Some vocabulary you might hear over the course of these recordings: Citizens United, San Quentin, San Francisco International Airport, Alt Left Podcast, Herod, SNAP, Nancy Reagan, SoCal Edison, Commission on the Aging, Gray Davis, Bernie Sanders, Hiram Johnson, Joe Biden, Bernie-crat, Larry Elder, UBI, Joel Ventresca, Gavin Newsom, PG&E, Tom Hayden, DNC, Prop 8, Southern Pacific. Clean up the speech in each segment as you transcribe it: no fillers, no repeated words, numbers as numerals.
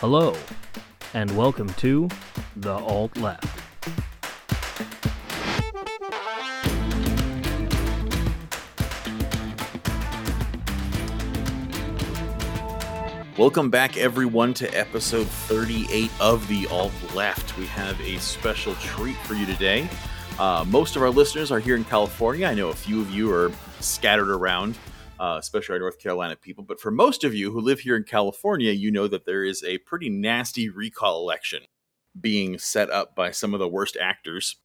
Hello, and welcome to the Alt Left. Welcome back, everyone, to episode 38 of the Alt Left. We have a special treat for you today. Most of our listeners are here in California. I know a few of you are scattered around, especially our North Carolina people. But for most of you who live here in California, you know that there is a pretty nasty recall election being set up by some of the worst actors.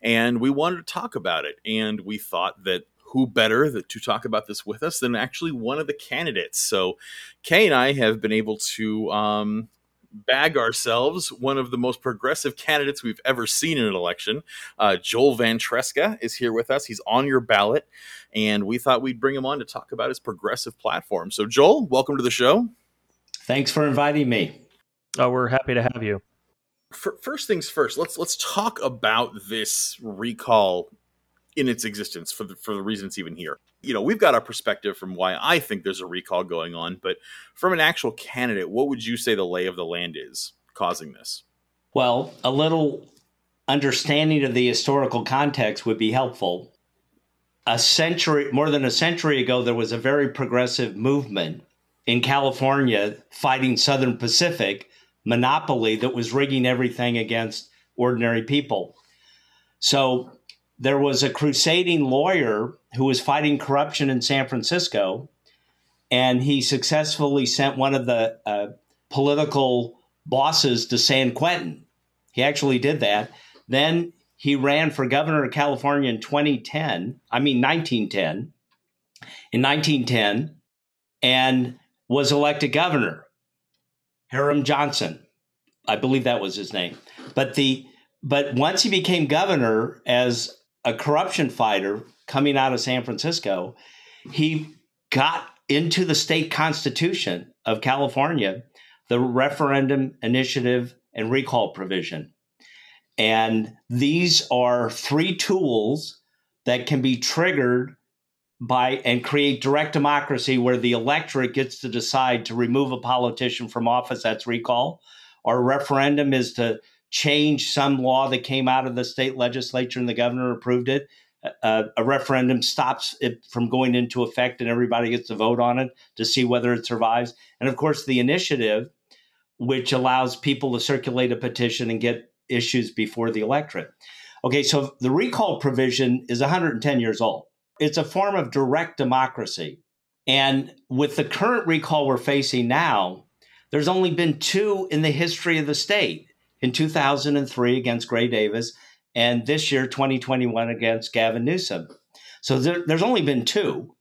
And we wanted to talk about it. And we thought that who better to talk about this with us than actually one of the candidates. So Kay and I have been able to bag ourselves one of the most progressive candidates we've ever seen in an election. Joel Ventresca is here with us. He's on your ballot, and we thought we'd bring him on to talk about his progressive platform. So Joel, welcome to the show. Thanks for inviting me. Oh, we're happy to have you. First things first, let's talk about this recall in its existence for the reason it's even here. You know, we've got our perspective from why I think there's a recall going on, but from an actual candidate, what would you say the lay of the land is causing this? Well, a little understanding of the historical context would be helpful. More than a century ago, there was a very progressive movement in California fighting Southern Pacific monopoly that was rigging everything against ordinary people. So there was a crusading lawyer who was fighting corruption in San Francisco, and he successfully sent one of the political bosses to San Quentin. He actually did that. Then he ran for governor of California in 1910, and was elected governor. Hiram Johnson, I believe that was his name. But once he became governor as a corruption fighter coming out of San Francisco, he got into the state constitution of California, the referendum initiative and recall provision. And these are three tools that can be triggered by and create direct democracy where the electorate gets to decide to remove a politician from office. That's recall. Our referendum is to change some law that came out of the state legislature and the governor approved it. A referendum stops it from going into effect and everybody gets to vote on it to see whether it survives. And of course, the initiative, which allows people to circulate a petition and get issues before the electorate. Okay, so the recall provision is 110 years old. It's a form of direct democracy. And with the current recall we're facing now, there's only been two in the history of the state. In 2003 against Gray Davis, and this year, 2021, against Gavin Newsom. So there's only been two.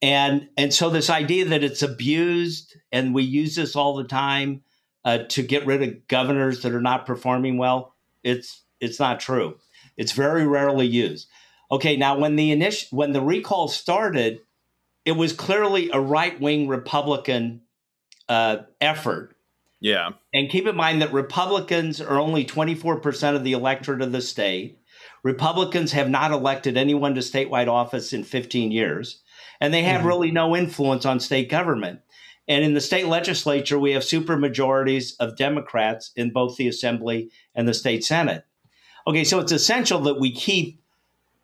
And so this idea that it's abused, and we use this all the time to get rid of governors that are not performing well, it's not true. It's very rarely used. Okay, now when the recall started, it was clearly a right-wing Republican effort. Yeah. And keep in mind that Republicans are only 24% of the electorate of the state. Republicans have not elected anyone to statewide office in 15 years, and they have really no influence on state government. And in the state legislature, we have supermajorities of Democrats in both the Assembly and the state Senate. Okay, so it's essential that we keep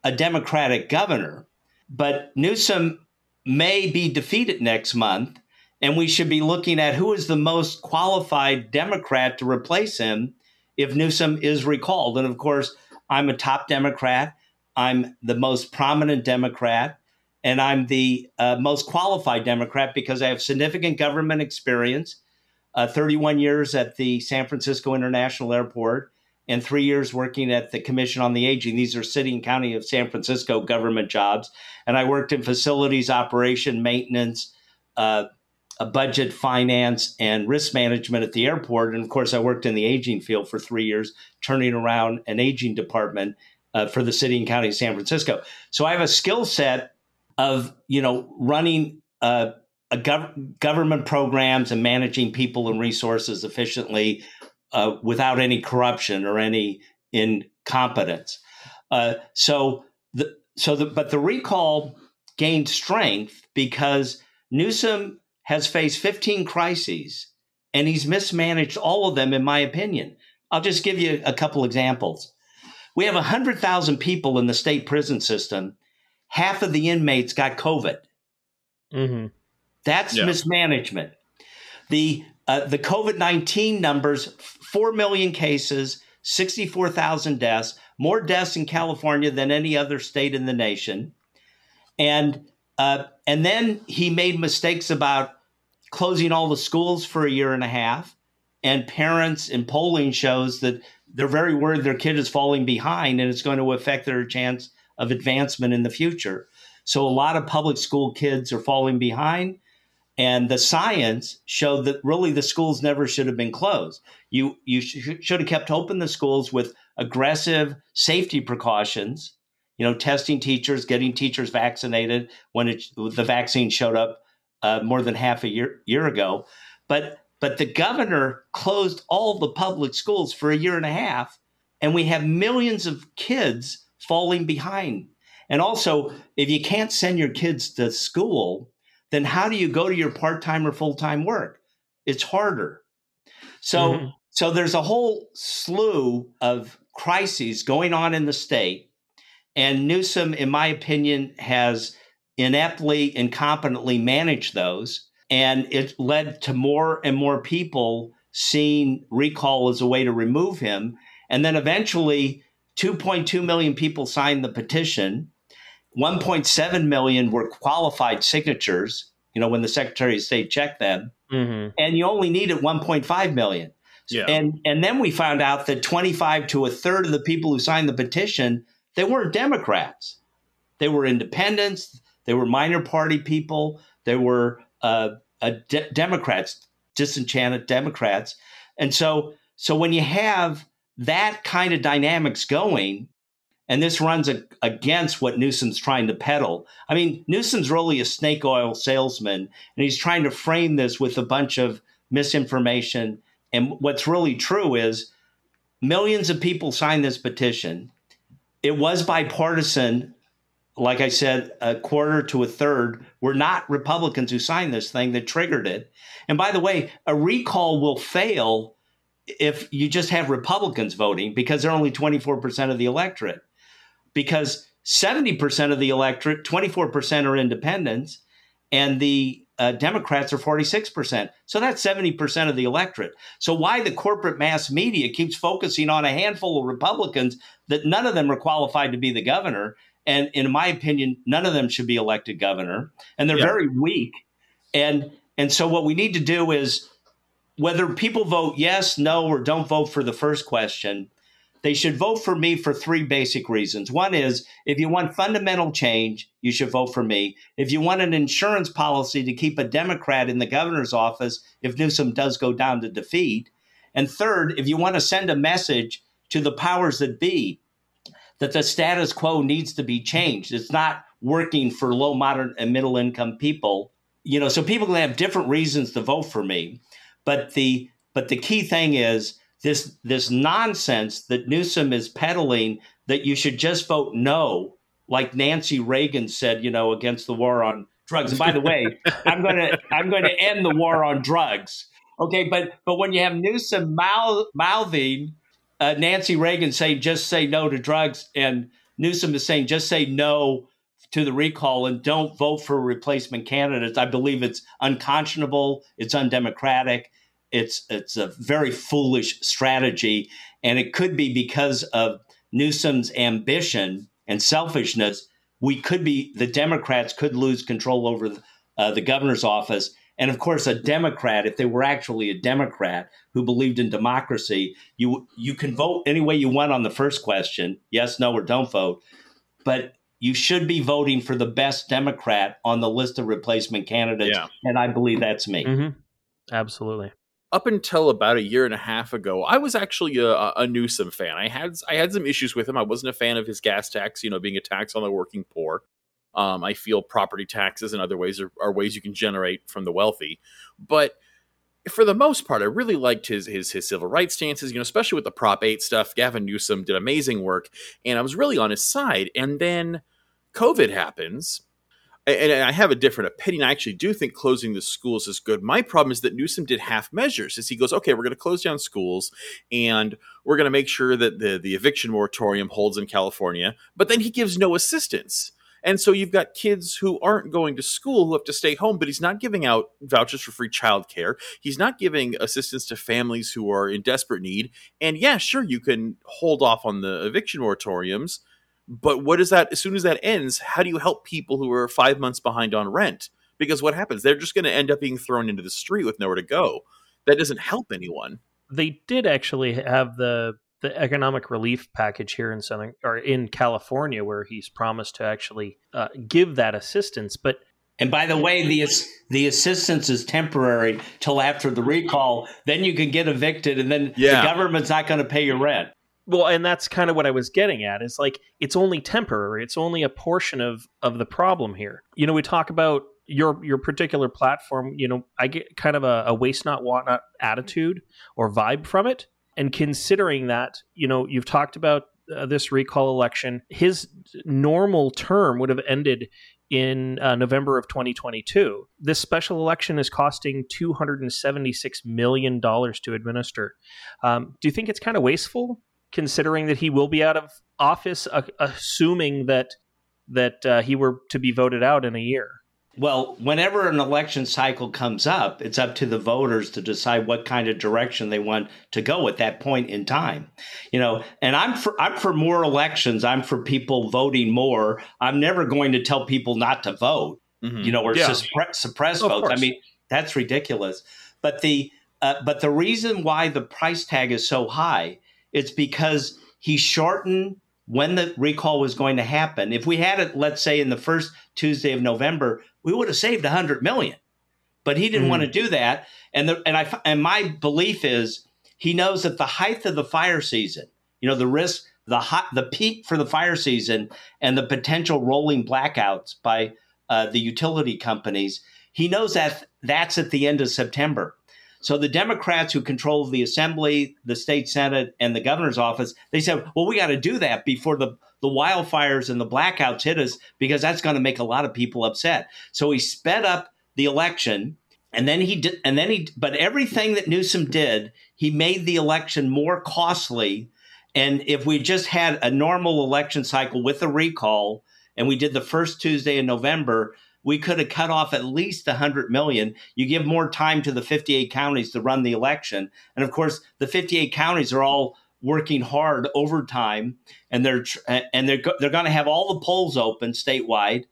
a Democratic governor, but Newsom may be defeated next month. And we should be looking at who is the most qualified Democrat to replace him if Newsom is recalled. And of course, I'm a top Democrat. I'm the most prominent Democrat. And I'm the most qualified Democrat because I have significant government experience, 31 years at the San Francisco International Airport and 3 years working at the Commission on the Aging. These are city and county of San Francisco government jobs. And I worked in facilities, operation, maintenance, a budget, finance, and risk management at the airport. And of course, I worked in the aging field for 3 years, turning around an aging department for the city and county of San Francisco. So I have a skill set of, running government programs and managing people and resources efficiently without any corruption or any incompetence. But the recall gained strength because Newsom has faced 15 crises and he's mismanaged all of them, in my opinion. I'll just give you a couple examples. We have 100,000 people in the state prison system. Half of the inmates got COVID. Mm-hmm. That's mismanagement. The COVID-19 numbers, 4 million cases, 64,000 deaths, more deaths in California than any other state in the nation. And then he made mistakes about closing all the schools for a year and a half. And parents in polling shows that they're very worried their kid is falling behind and it's going to affect their chance of advancement in the future. So a lot of public school kids are falling behind. And the science showed that really the schools never should have been closed. You should have kept open the schools with aggressive safety precautions, you know, testing teachers, getting teachers vaccinated when the vaccine showed up more than half a year ago. But the governor closed all the public schools for a year and a half, and we have millions of kids falling behind. And also, if you can't send your kids to school, then how do you go to your part-time or full-time work? It's harder. So there's a whole slew of crises going on in the state. And Newsom, in my opinion, has ineptly, incompetently managed those. And it led to more and more people seeing recall as a way to remove him. And then eventually 2.2 million people signed the petition. 1.7 million were qualified signatures, you know, when the Secretary of State checked them. Mm-hmm. And you only needed 1.5 million. Yeah. And then we found out that 25 to a third of the people who signed the petition, they weren't Democrats. They were independents. They were minor party people. They were Democrats, disenchanted Democrats. And so when you have that kind of dynamics going, and this runs against what Newsom's trying to peddle. I mean, Newsom's really a snake oil salesman, and he's trying to frame this with a bunch of misinformation. And what's really true is millions of people signed this petition. It was bipartisan. Like I said, a quarter to a third were not Republicans who signed this thing that triggered it. And by the way, a recall will fail if you just have Republicans voting because they're only 24% of the electorate. Because 70% of the electorate, 24% are independents, and the Democrats are 46%. So that's 70% of the electorate. So why the corporate mass media keeps focusing on a handful of Republicans that none of them are qualified to be the governor? And in my opinion, none of them should be elected governor. And they're very weak. And so what we need to do is, whether people vote yes, no, or don't vote for the first question, they should vote for me for three basic reasons. One is, if you want fundamental change, you should vote for me. If you want an insurance policy to keep a Democrat in the governor's office if Newsom does go down to defeat. And third, if you want to send a message to the powers that be, that the status quo needs to be changed. It's not working for low, moderate, and middle income people. You know, so people can have different reasons to vote for me. But the key thing is this nonsense that Newsom is peddling, that you should just vote no, like Nancy Reagan said, you know, against the war on drugs. And by the way, I'm going to end the war on drugs. Okay, but when you have Newsom mouthing Nancy Reagan saying, just say no to drugs, and Newsom is saying, just say no to the recall and don't vote for replacement candidates, I believe it's unconscionable. It's undemocratic. It's a very foolish strategy. And it could be because of Newsom's ambition and selfishness. The Democrats could lose control over the governor's office. And of course, a Democrat, if they were actually a Democrat who believed in democracy, you can vote any way you want on the first question, yes, no, or don't vote. But you should be voting for the best Democrat on the list of replacement candidates. Yeah. And I believe that's me. Mm-hmm. Absolutely. Up until about a year and a half ago, I was actually a Newsom fan. I had some issues with him. I wasn't a fan of his gas tax, you know, being a tax on the working poor. I feel property taxes and other ways are ways you can generate from the wealthy. But for the most part, I really liked his civil rights stances, you know, especially with the Prop 8 stuff. Gavin Newsom did amazing work, and I was really on his side. And then COVID happens. And I have a different opinion. I actually do think closing the schools is good. My problem is that Newsom did half measures. Is he goes, okay, we're going to close down schools and we're going to make sure that the eviction moratorium holds in California, but then he gives no assistance. And so you've got kids who aren't going to school who have to stay home, but he's not giving out vouchers for free childcare. He's not giving assistance to families who are in desperate need. And yeah, sure, you can hold off on the eviction moratoriums, but what is that? As soon as that ends, how do you help people who are 5 months behind on rent? Because what happens? They're just going to end up being thrown into the street with nowhere to go. That doesn't help anyone. They did actually have the economic relief package here in Southern or in California, where he's promised to actually give that assistance. But and by the way, the assistance is temporary till after the recall. Then you can get evicted, and then the government's not going to pay your rent. Well, and that's kind of what I was getting at. Is like, it's only temporary. It's only a portion of the problem here. You know, we talk about your particular platform. You know, I get kind of a waste not, want not attitude or vibe from it. And considering that, you know, you've talked about this recall election. His normal term would have ended in November of 2022. This special election is costing $276 million to administer. Do you think it's kind of wasteful? Considering that he will be out of office, assuming that he were to be voted out in a year. Well, whenever an election cycle comes up, it's up to the voters to decide what kind of direction they want to go at that point in time. You know, and I'm for more elections. I'm for people voting more. I'm never going to tell people not to vote, you know, or suppress votes. I mean, that's ridiculous. But the reason why the price tag is so high, it's because he shortened when the recall was going to happen. If we had it, let's say, in the first Tuesday of November, we would have saved $100 million. But he didn't want to do that. And my belief is he knows at the height of the fire season, you know, the risk, the peak for the fire season and the potential rolling blackouts by the utility companies, he knows that that's at the end of September. So the Democrats who control the Assembly, the State Senate, and the governor's office, they said, well, we got to do that before the wildfires and the blackouts hit us, because that's going to make a lot of people upset. So he sped up the election, and then but everything that Newsom did, he made the election more costly. And if we just had a normal election cycle with a recall, and we did the first Tuesday in November, we could have cut off at least $100 million. You give more time to the 58 counties to run the election. And, of course, the 58 counties are all working hard overtime, and they're going to have all the polls open statewide,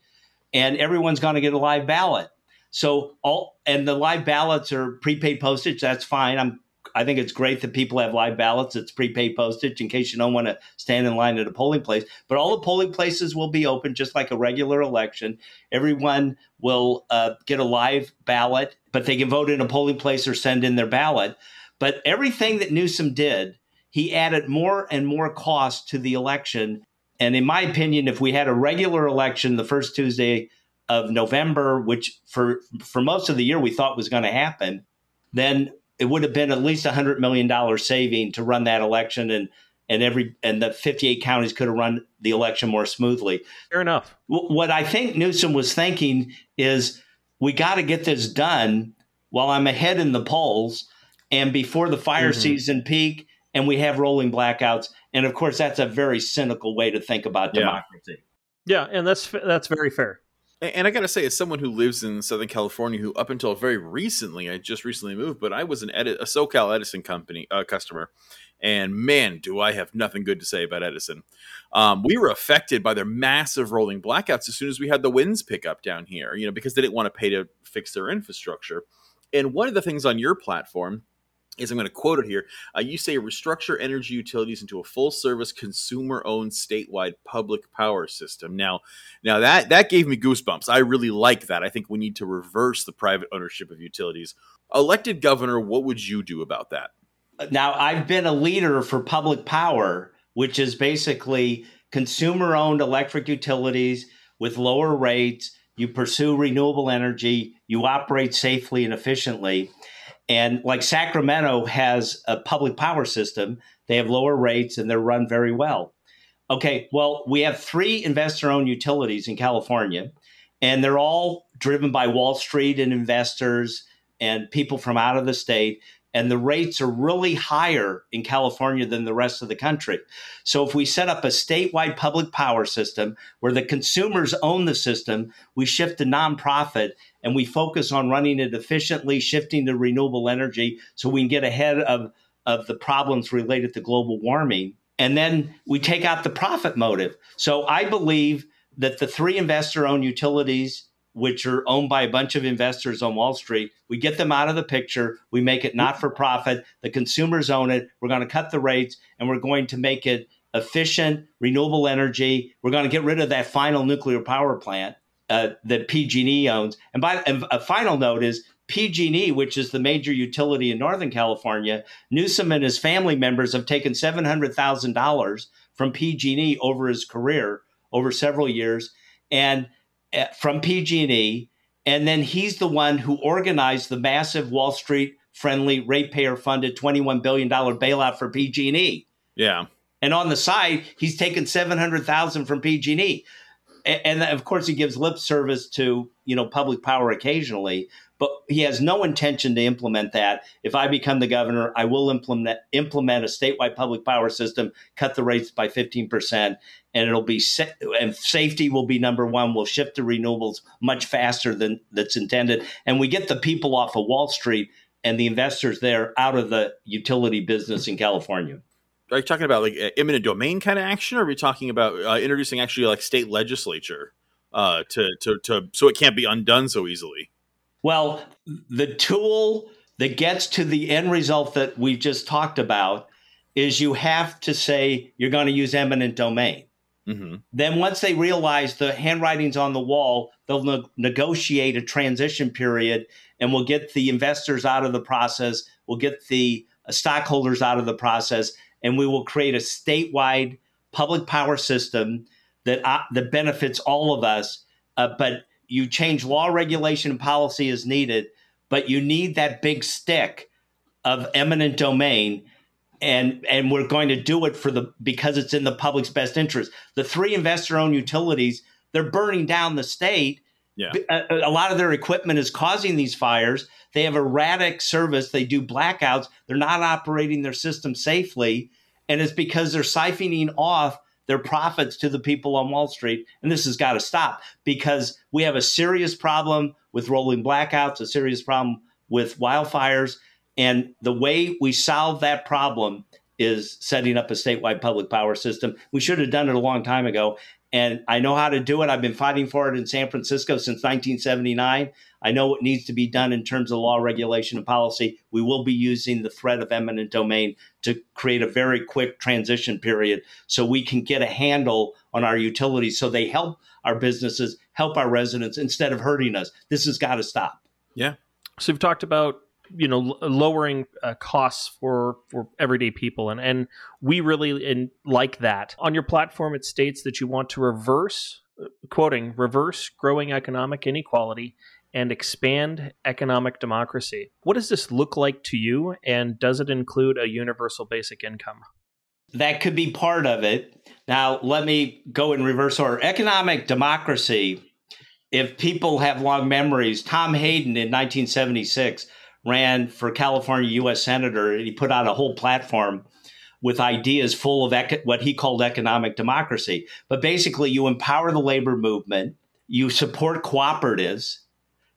and everyone's going to get a live ballot. So the live ballots are prepaid postage. That's fine. I think it's great that people have live ballots. It's prepaid postage in case you don't want to stand in line at a polling place. But all the polling places will be open just like a regular election. Everyone will get a live ballot, but they can vote in a polling place or send in their ballot. But everything that Newsom did, he added more and more cost to the election. And in my opinion, if we had a regular election the first Tuesday of November, which for most of the year we thought was going to happen, then it would have been at least $100 million saving to run that election, and the 58 counties could have run the election more smoothly. Fair enough. What I think Newsom was thinking is, we got to get this done while I'm ahead in the polls and before the fire season peak and we have rolling blackouts. And of course, that's a very cynical way to think about democracy. Yeah, and that's very fair. And I got to say, as someone who lives in Southern California, who up until very recently, I just recently moved, but I was a SoCal Edison company customer. And man, do I have nothing good to say about Edison. We were affected by their massive rolling blackouts as soon as we had the winds pick up down here, you know, because they didn't want to pay to fix their infrastructure. And one of the things on your platform is, I'm going to quote it here, you say, restructure energy utilities into a full-service, consumer-owned, statewide public power system. Now that gave me goosebumps. I really like that. I think we need to reverse the private ownership of utilities. Elected governor, what would you do about that? Now, I've been a leader for public power, which is basically consumer-owned electric utilities with lower rates. You pursue renewable energy. You operate safely and efficiently. And like Sacramento has a public power system, they have lower rates and they're run very well. Okay, well, we have three investor-owned utilities in California, And they're all driven by Wall Street and investors and people from out of the state. And the rates are really higher in California than the rest of the country. So if we set up a statewide public power system where the consumers own the system, we shift to nonprofit and we focus on running it efficiently, shifting to renewable energy so we can get ahead of the problems related to global warming. And then we take out the profit motive. So I believe that the three investor-owned utilities, which are owned by a bunch of investors on Wall Street, we get them out of the picture, we make it not for profit, the consumers own it, we're going to cut the rates, and we're going to make it efficient, renewable energy, we're going to get rid of that final nuclear power plant that PG&E owns. And a final note is PG&E, which is the major utility in Northern California, Newsom and his family members have taken $700,000 from PG&E over his career, over several years, and from PG&E, and then he's the one who organized the massive Wall Street-friendly, ratepayer-funded $21 billion bailout for PG&E. Yeah. And on the side, he's taken $700,000 from PG&E. And of course, he gives lip service to, you know, public power occasionally, but he has no intention to implement that. If I become the governor, I will implement a statewide public power system, cut the rates by 15%, and it'll be and safety will be number one. We'll shift to renewables much faster than that's intended, and we get the people off of Wall Street and the investors there out of the utility business in California. Are you talking about like eminent domain kind of action, or are we talking about introducing actually like state legislature to so it can't be undone so easily? Well, the tool that gets to the end result that we just talked about is you have to say you're going to use eminent domain. Mm-hmm. Then once they realize the handwriting's on the wall, they'll negotiate a transition period, and we'll get the investors out of the process. We'll get the stockholders out of the process, and we will create a statewide public power system that benefits all of us. But you change law, regulation, and policy as needed, but you need that big stick of eminent domain, and we're going to do it because it's in the public's best interest. The three investor-owned utilities, they're burning down the state. Yeah. A lot of their equipment is causing these fires. They have erratic service. They do blackouts. They're not operating their system safely. And it's because they're siphoning off their profits to the people on Wall Street. And this has got to stop because we have a serious problem with rolling blackouts, a serious problem with wildfires. And the way we solve that problem is setting up a statewide public power system. We should have done it a long time ago. And I know how to do it. I've been fighting for it in San Francisco since 1979. I know what needs to be done in terms of law, regulation, and policy. We will be using the threat of eminent domain to create a very quick transition period so we can get a handle on our utilities so they help our businesses, help our residents instead of hurting us. This has got to stop. Yeah. So we've talked about, you know, lowering costs for everyday people. And we really like that. On your platform, it states that you want to reverse growing economic inequality and expand economic democracy. What does this look like to you? And does it include a universal basic income? That could be part of it. Now, let me go in reverse order. Economic democracy, if people have long memories, Tom Hayden in 1976 ran for California U.S. Senator, and he put out a whole platform with ideas full of what he called economic democracy. But basically, you empower the labor movement, you support cooperatives,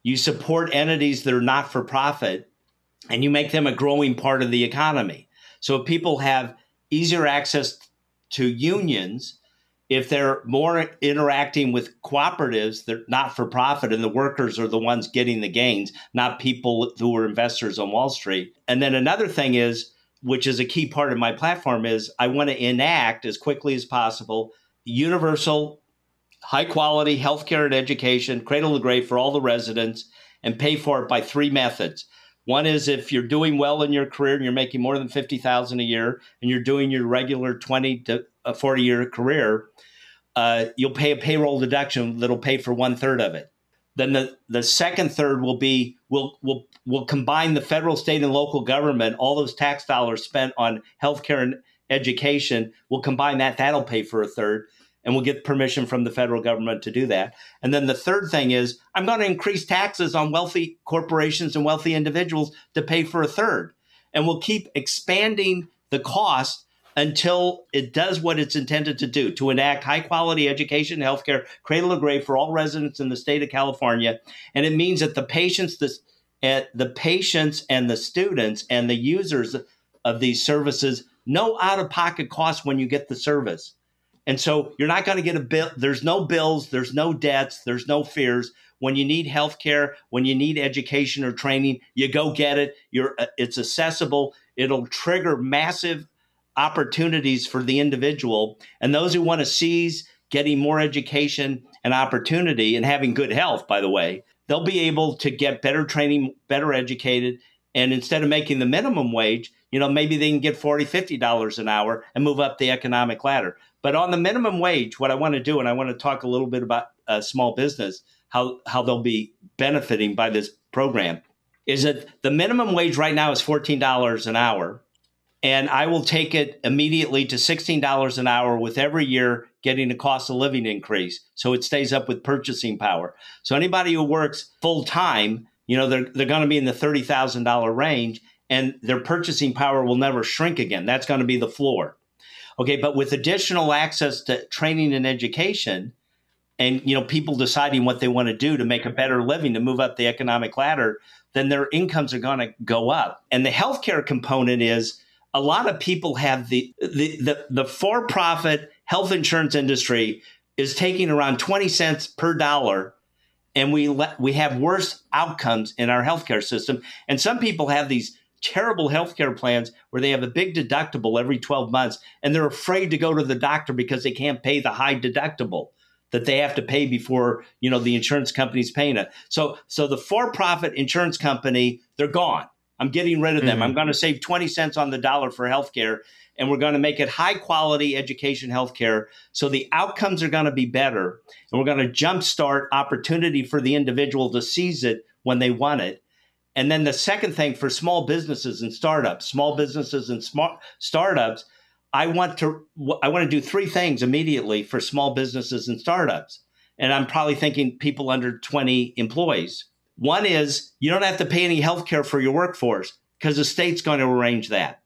you support entities that are not for profit, and you make them a growing part of the economy. So if people have easier access to unions, if they're more interacting with cooperatives, they're not for profit, and the workers are the ones getting the gains, not people who are investors on Wall Street. And then another thing is, which is a key part of my platform, is I want to enact as quickly as possible universal, high-quality healthcare and education, cradle to grave for all the residents, and pay for it by three methods. One is if you're doing well in your career and you're making more than $50,000 a year and you're doing your regular 20 to a 40-year career, you'll pay a payroll deduction that'll pay for one-third of it. Then the second third will be we'll combine the federal, state, and local government, all those tax dollars spent on healthcare and education, we'll combine that. That'll pay for a third. and we'll get permission from the federal government to do that. And then the third thing is I'm going to increase taxes on wealthy corporations and wealthy individuals to pay for a third. And we'll keep expanding the cost until it does what it's intended to do, to enact high-quality education, healthcare, cradle to grave for all residents in the state of California. And it means that the patients and the students and the users of these services no out-of-pocket costs when you get the service. And so you're not going to get a bill. There's no bills. There's no debts. There's no fears. When you need healthcare, when you need education or training, you go get it. It's accessible. It'll trigger massive opportunities for the individual. And those who want to seize getting more education and opportunity and having good health, by the way, they'll be able to get better training, better educated. And instead of making the minimum wage, maybe they can get $40, $50 an hour and move up the economic ladder. But on the minimum wage, what I want to do, and I want to talk a little bit about small business, how they'll be benefiting by this program, is that the minimum wage right now is $14 an hour. And I will take it immediately to $16 an hour with every year getting a cost of living increase. So it stays up with purchasing power. So anybody who works full time, they're going to be in the $30,000 range, and their purchasing power will never shrink again. That's going to be the floor. Okay, but with additional access to training and education and, people deciding what they want to do to make a better living, to move up the economic ladder, then their incomes are going to go up. And the healthcare component is a lot of people have the for-profit health insurance industry is taking around 20 cents per dollar, and we have worse outcomes in our healthcare system. And some people have these terrible healthcare plans where they have a big deductible every 12 months, and they're afraid to go to the doctor because they can't pay the high deductible that they have to pay before, the insurance company's paying it. So the for-profit insurance company, they're gone. I'm getting rid of them. Mm-hmm. I'm going to save 20 cents on the dollar for healthcare, and we're going to make it high quality education healthcare. So the outcomes are going to be better, and we're going to jumpstart opportunity for the individual to seize it when they want it. And then the second thing for small businesses and startups, I want to do three things immediately for small businesses and startups. And I'm probably thinking people under 20 employees. One is you don't have to pay any health care for your workforce because the state's going to arrange that.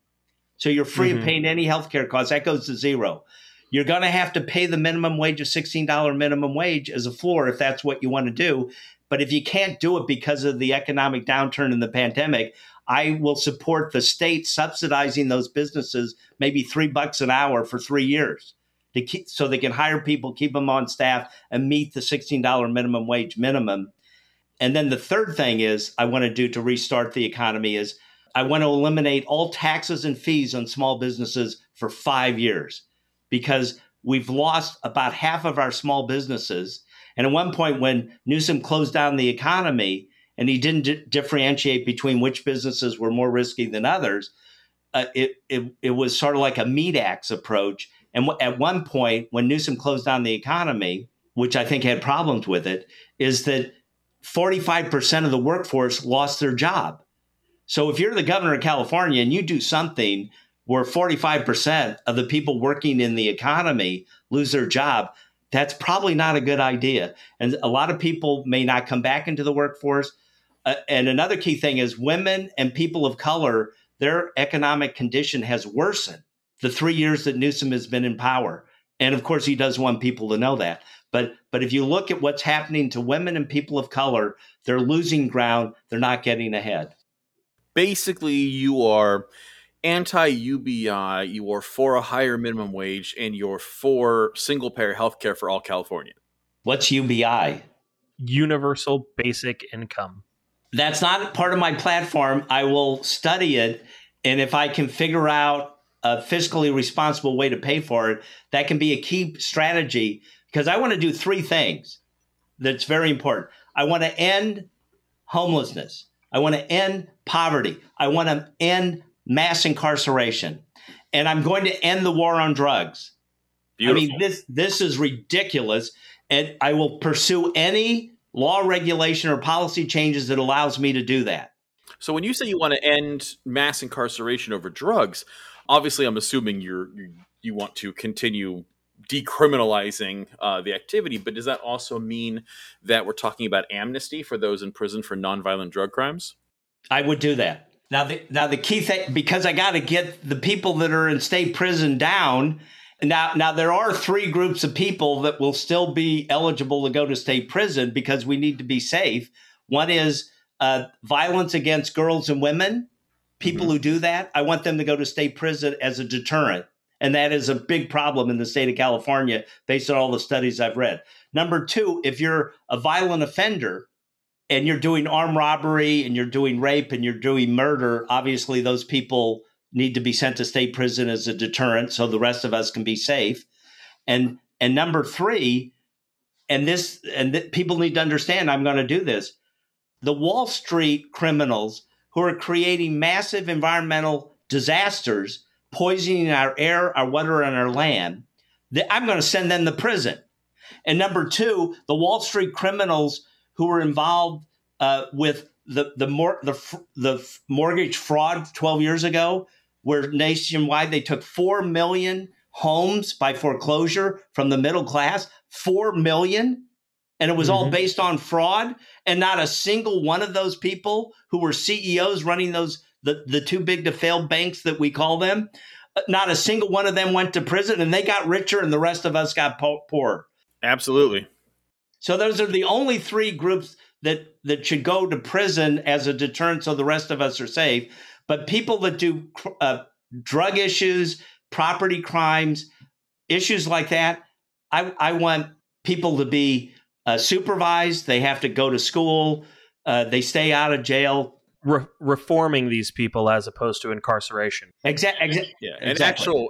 So you're free of paying any health care costs. That goes to zero. You're going to have to pay the minimum wage of $16 minimum wage as a floor if that's what you want to do. But if you can't do it because of the economic downturn in the pandemic, I will support the state subsidizing those businesses maybe $3 an hour for 3 years to keep, so they can hire people, keep them on staff, and meet the $16 minimum wage minimum. And then the third thing is I want to do to restart the economy is I want to eliminate all taxes and fees on small businesses for 5 years because we've lost about half of our small businesses. And at one point when Newsom closed down the economy and he didn't differentiate between which businesses were more risky than others, it was sort of like a meat axe approach. And at one point when Newsom closed down the economy, which I think had problems with it, is that 45% of the workforce lost their job. So if you're the governor of California and you do something where 45% of the people working in the economy lose their job, that's probably not a good idea. And a lot of people may not come back into the workforce. And another key thing is women and people of color, their economic condition has worsened the 3 years that Newsom has been in power. And of course, he does want people to know that. But if you look at what's happening to women and people of color, they're losing ground. They're not getting ahead. Basically, you are anti-UBI, you are for a higher minimum wage, and you're for single-payer health care for all California. What's UBI? Universal Basic Income. That's not part of my platform. I will study it, and if I can figure out a fiscally responsible way to pay for it, that can be a key strategy. Because I want to do three things that's very important. I want to end homelessness. I want to end poverty. I want to end mass incarceration. And I'm going to end the war on drugs. Beautiful. I mean, this is ridiculous. And I will pursue any law, regulation, or policy changes that allows me to do that. So when you say you want to end mass incarceration over drugs, obviously I'm assuming you want to continue decriminalizing the activity, but does that also mean that we're talking about amnesty for those in prison for nonviolent drug crimes? I would do that. Now the key thing, because I got to get the people that are in state prison down. Now there are three groups of people that will still be eligible to go to state prison because we need to be safe. One is violence against girls and women. People who do that, I want them to go to state prison as a deterrent. And that is a big problem in the state of California, based on all the studies I've read. Number two, if you're a violent offender and you're doing armed robbery and you're doing rape and you're doing murder, obviously those people need to be sent to state prison as a deterrent so the rest of us can be safe. And number three, people need to understand, I'm going to do this, the Wall Street criminals who are creating massive environmental disasters, poisoning our air, our water, and our land, I'm going to send them to prison. And number two, the Wall Street criminals who were involved with the mortgage fraud 12 years ago, where nationwide they took 4 million homes by foreclosure from the middle class, 4 million. And it was all based on fraud. And not a single one of those people who were CEOs running those the too big to fail banks that we call them, not a single one of them went to prison, and they got richer and the rest of us got poorer. Absolutely. So those are the only three groups that should go to prison as a deterrent so the rest of us are safe. But people that do drug issues, property crimes, issues like that, I want people to be supervised. They have to go to school. They stay out of jail. Reforming these people as opposed to incarceration. Exactly.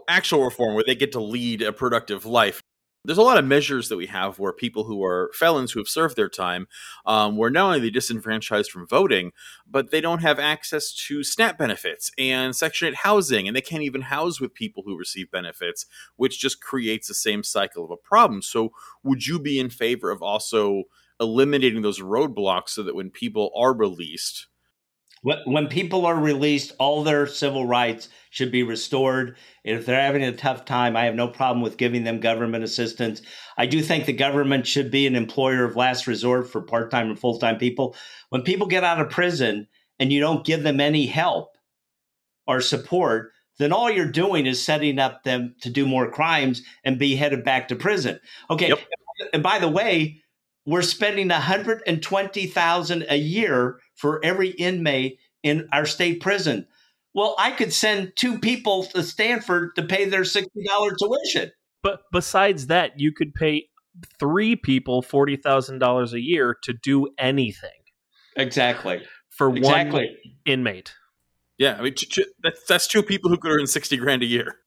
Actual reform where they get to lead a productive life. There's a lot of measures that we have where people who are felons who have served their time were not only disenfranchised from voting, but they don't have access to SNAP benefits and Section 8 housing, and they can't even house with people who receive benefits, which just creates the same cycle of a problem. So would you be in favor of also eliminating those roadblocks so that when people are released... When people are released, all their civil rights should be restored. And if they're having a tough time, I have no problem with giving them government assistance. I do think the government should be an employer of last resort for part-time and full-time people. When people get out of prison and you don't give them any help or support, then all you're doing is setting up them to do more crimes and be headed back to prison. Okay. Yep. And by the way, we're spending $120,000 a year for every inmate in our state prison. Well, I could send two people to Stanford to pay their $60 tuition. But besides that, you could pay three people $40,000 a year to do anything. Exactly. One inmate. Yeah, I mean, that's two people who could earn $60,000 a year.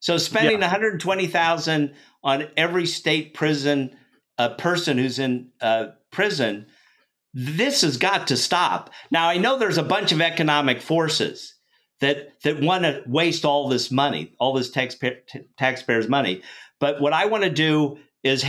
So spending $120,000 on every state prison, a person who's in prison. This has got to stop. Now, I know there's a bunch of economic forces that want to waste all this money, all this taxpayers' money. But what I want to do is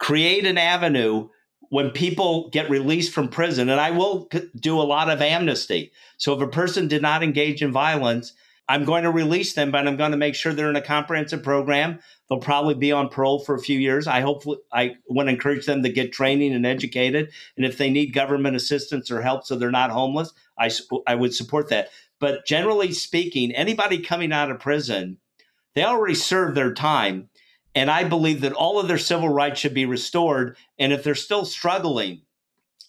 create an avenue when people get released from prison. And I will do a lot of amnesty. So if a person did not engage in violence, I'm going to release them, but I'm going to make sure they're in a comprehensive program. They'll probably be on parole for a few years. I want to encourage them to get training and educated. And if they need government assistance or help so they're not homeless, I would support that. But generally speaking, anybody coming out of prison, they already served their time. And I believe that all of their civil rights should be restored. And if they're still struggling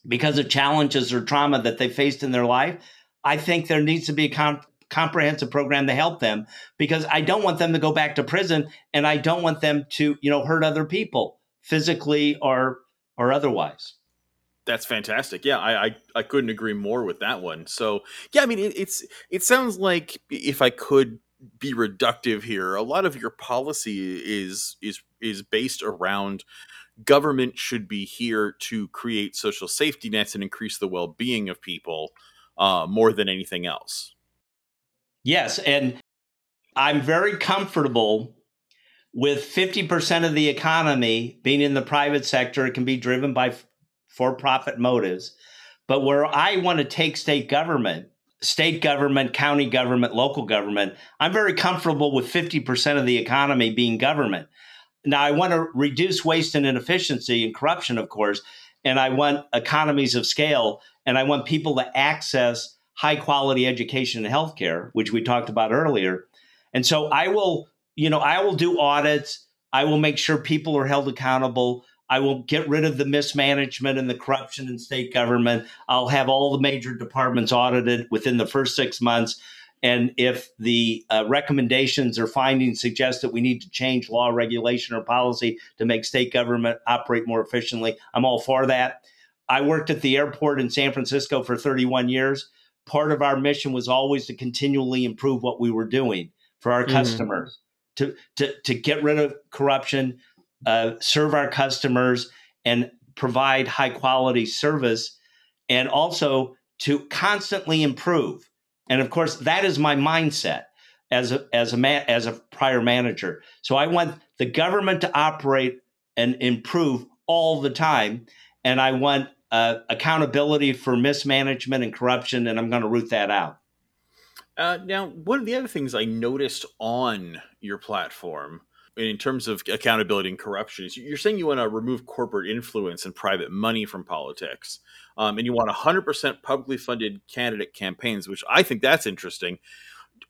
because of challenges or trauma that they faced in their life, I think there needs to be a comprehensive program to help them, because I don't want them to go back to prison, and I don't want them to, hurt other people physically or otherwise. That's fantastic. Yeah, I couldn't agree more with that one. So yeah, I mean, it sounds like, if I could be reductive here, a lot of your policy is based around government should be here to create social safety nets and increase the well-being of people more than anything else. Yes, and I'm very comfortable with 50% of the economy being in the private sector. It can be driven by for-profit motives. But where I want to take state government, county government, local government, I'm very comfortable with 50% of the economy being government. Now, I want to reduce waste and inefficiency and corruption, of course, and I want economies of scale, and I want people to access high quality education and healthcare, which we talked about earlier. And so I will, you know, I will do audits. I will make sure people are held accountable. I will get rid of the mismanagement and the corruption in state government. I'll have all the major departments audited within the first 6 months. And if the recommendations or findings suggest that we need to change law, regulation, or policy to make state government operate more efficiently, I'm all for that. I worked at the airport in San Francisco for 31 years. Part of our mission was always to continually improve what we were doing for our customers, to get rid of corruption, serve our customers, and provide high-quality service, and also to constantly improve. And of course, that is my mindset as a prior manager. So I want the government to operate and improve all the time, and I want accountability for mismanagement and corruption, and I'm going to root that out. Now, one of the other things I noticed on your platform in terms of accountability and corruption is you're saying you want to remove corporate influence and private money from politics, and you want 100% publicly funded candidate campaigns, which I think that's interesting.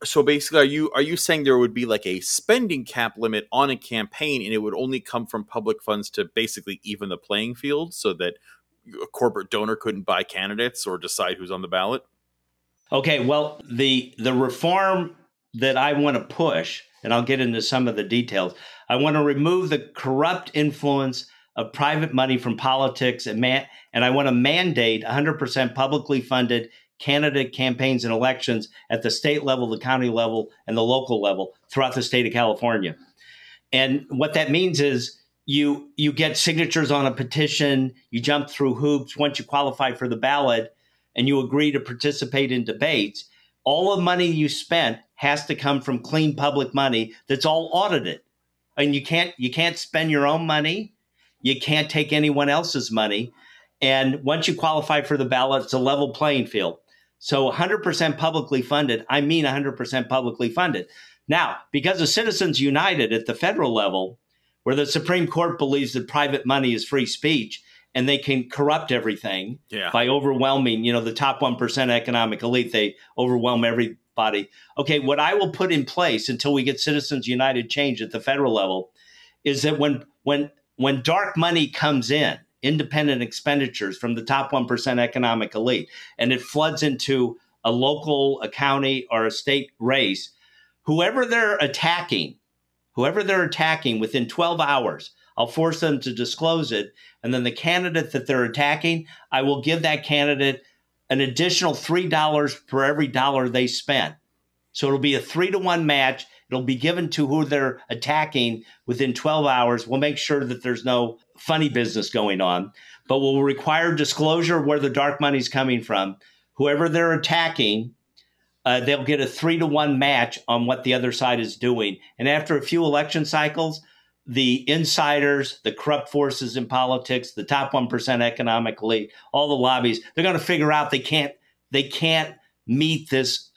So basically, are you saying there would be like a spending cap limit on a campaign, and it would only come from public funds to basically even the playing field, so that a corporate donor couldn't buy candidates or decide who's on the ballot? Okay, well, the reform that I want to push, and I'll get into some of the details, I want to remove the corrupt influence of private money from politics, and I want to mandate 100% publicly funded candidate campaigns and elections at the state level, the county level, and the local level throughout the state of California. And what that means is you get signatures on a petition, you jump through hoops once you qualify for the ballot, and you agree to participate in debates. All the money you spent has to come from clean public money that's all audited. And you can't spend your own money. You can't take anyone else's money. And once you qualify for the ballot, it's a level playing field. So 100% publicly funded, I mean 100% publicly funded. Now, because of Citizens United at the federal level, where the Supreme Court believes that private money is free speech, and they can corrupt everything by overwhelming, the top 1% economic elite. They overwhelm everybody. Okay, what I will put in place until we get Citizens United change at the federal level is that when dark money comes in, independent expenditures from the top 1% economic elite, and it floods into a local, a county, or a state race, whoever they're attacking within 12 hours, I'll force them to disclose it. And then the candidate that they're attacking, I will give that candidate an additional $3 for every dollar they spend. So it'll be a 3-to-1 match. It'll be given to who they're attacking within 12 hours. We'll make sure that there's no funny business going on, but we'll require disclosure where the dark money's coming from. Whoever they're attacking, they'll get a 3-to-1 match on what the other side is doing. And after a few election cycles, the insiders, the corrupt forces in politics, the top 1% economic elite, all the lobbies, they're going to figure out they can't meet this.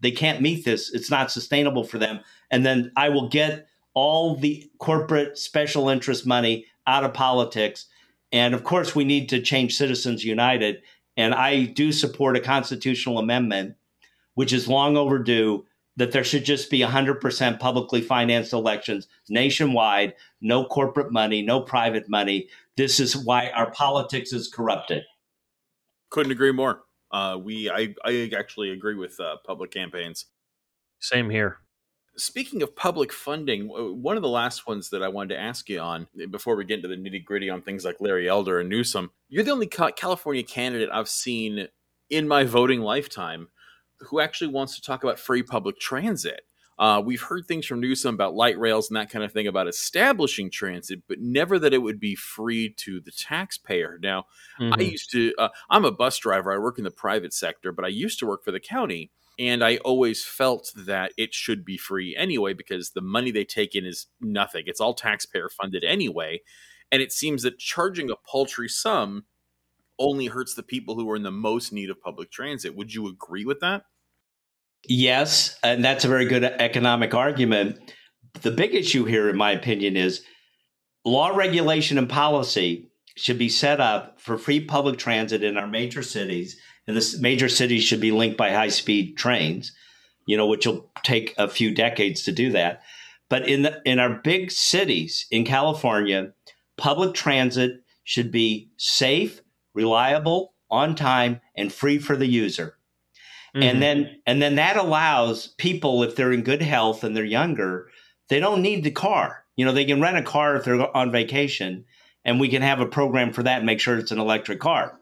They can't meet this. It's not sustainable for them. And then I will get all the corporate special interest money out of politics. And of course, we need to change Citizens United. And I do support a constitutional amendment, which is long overdue, that there should just be 100% publicly financed elections nationwide, no corporate money, no private money. This is why our politics is corrupted. Couldn't agree more. I actually agree with public campaigns. Same here. Speaking of public funding, one of the last ones that I wanted to ask you on before we get into the nitty gritty on things like Larry Elder and Newsom, you're the only California candidate I've seen in my voting lifetime who actually wants to talk about free public transit. We've heard things from Newsom about light rails and that kind of thing about establishing transit, but never that it would be free to the taxpayer. Now, I'm a bus driver. I work in the private sector, but I used to work for the county, and I always felt that it should be free anyway because the money they take in is nothing. It's all taxpayer funded anyway, and it seems that charging a paltry sum only hurts the people who are in the most need of public transit. Would you agree with that? Yes, and that's a very good economic argument. The big issue here, in my opinion, is Law, regulation, and policy should be set up for free public transit in our major cities, and the major cities should be linked by high-speed trains, you know, which will take a few decades to do that. But in our big cities in California, public transit should be safe, reliable, on time, and free for the user. Mm-hmm. And then that allows people, if they're in good health and they're younger, they don't need the car. You know, they can rent a car if they're on vacation, and we can have a program for that and make sure it's an electric car.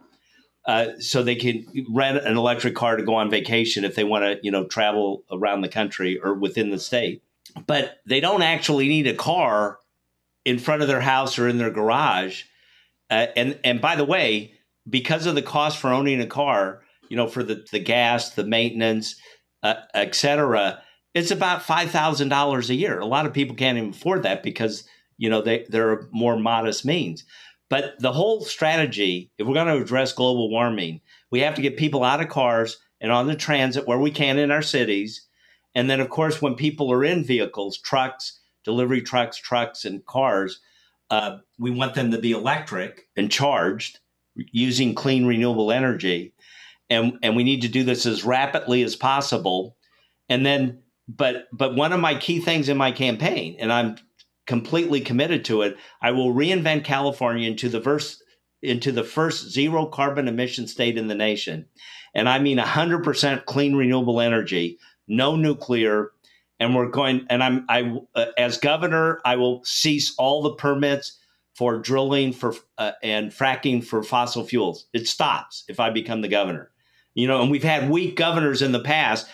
So they can rent an electric car to go on vacation if they want to, you know, travel around the country or within the state. But they don't actually need a car in front of their house or in their garage. And by the way, because of the cost for owning a car, you know, for the gas, the maintenance, et cetera, it's about $5,000 a year. A lot of people can't even afford that because, you know, there are more modest means. But the whole strategy, if we're going to address global warming, we have to get people out of cars and on the transit where we can in our cities. And then, of course, when people are in vehicles, trucks, delivery trucks and cars, we want them to be electric and charged using clean, renewable energy. And we need to do this as rapidly as possible. And then, but one of my key things in my campaign, and I'm completely committed to it, I will reinvent California into the first zero carbon emission state in the nation. And I mean 100% clean, renewable energy, no nuclear. And we're going, and I as governor, I will cease all the permits for drilling for and fracking for fossil fuels. It stops if I become the governor. You know, and we've had weak governors in the past.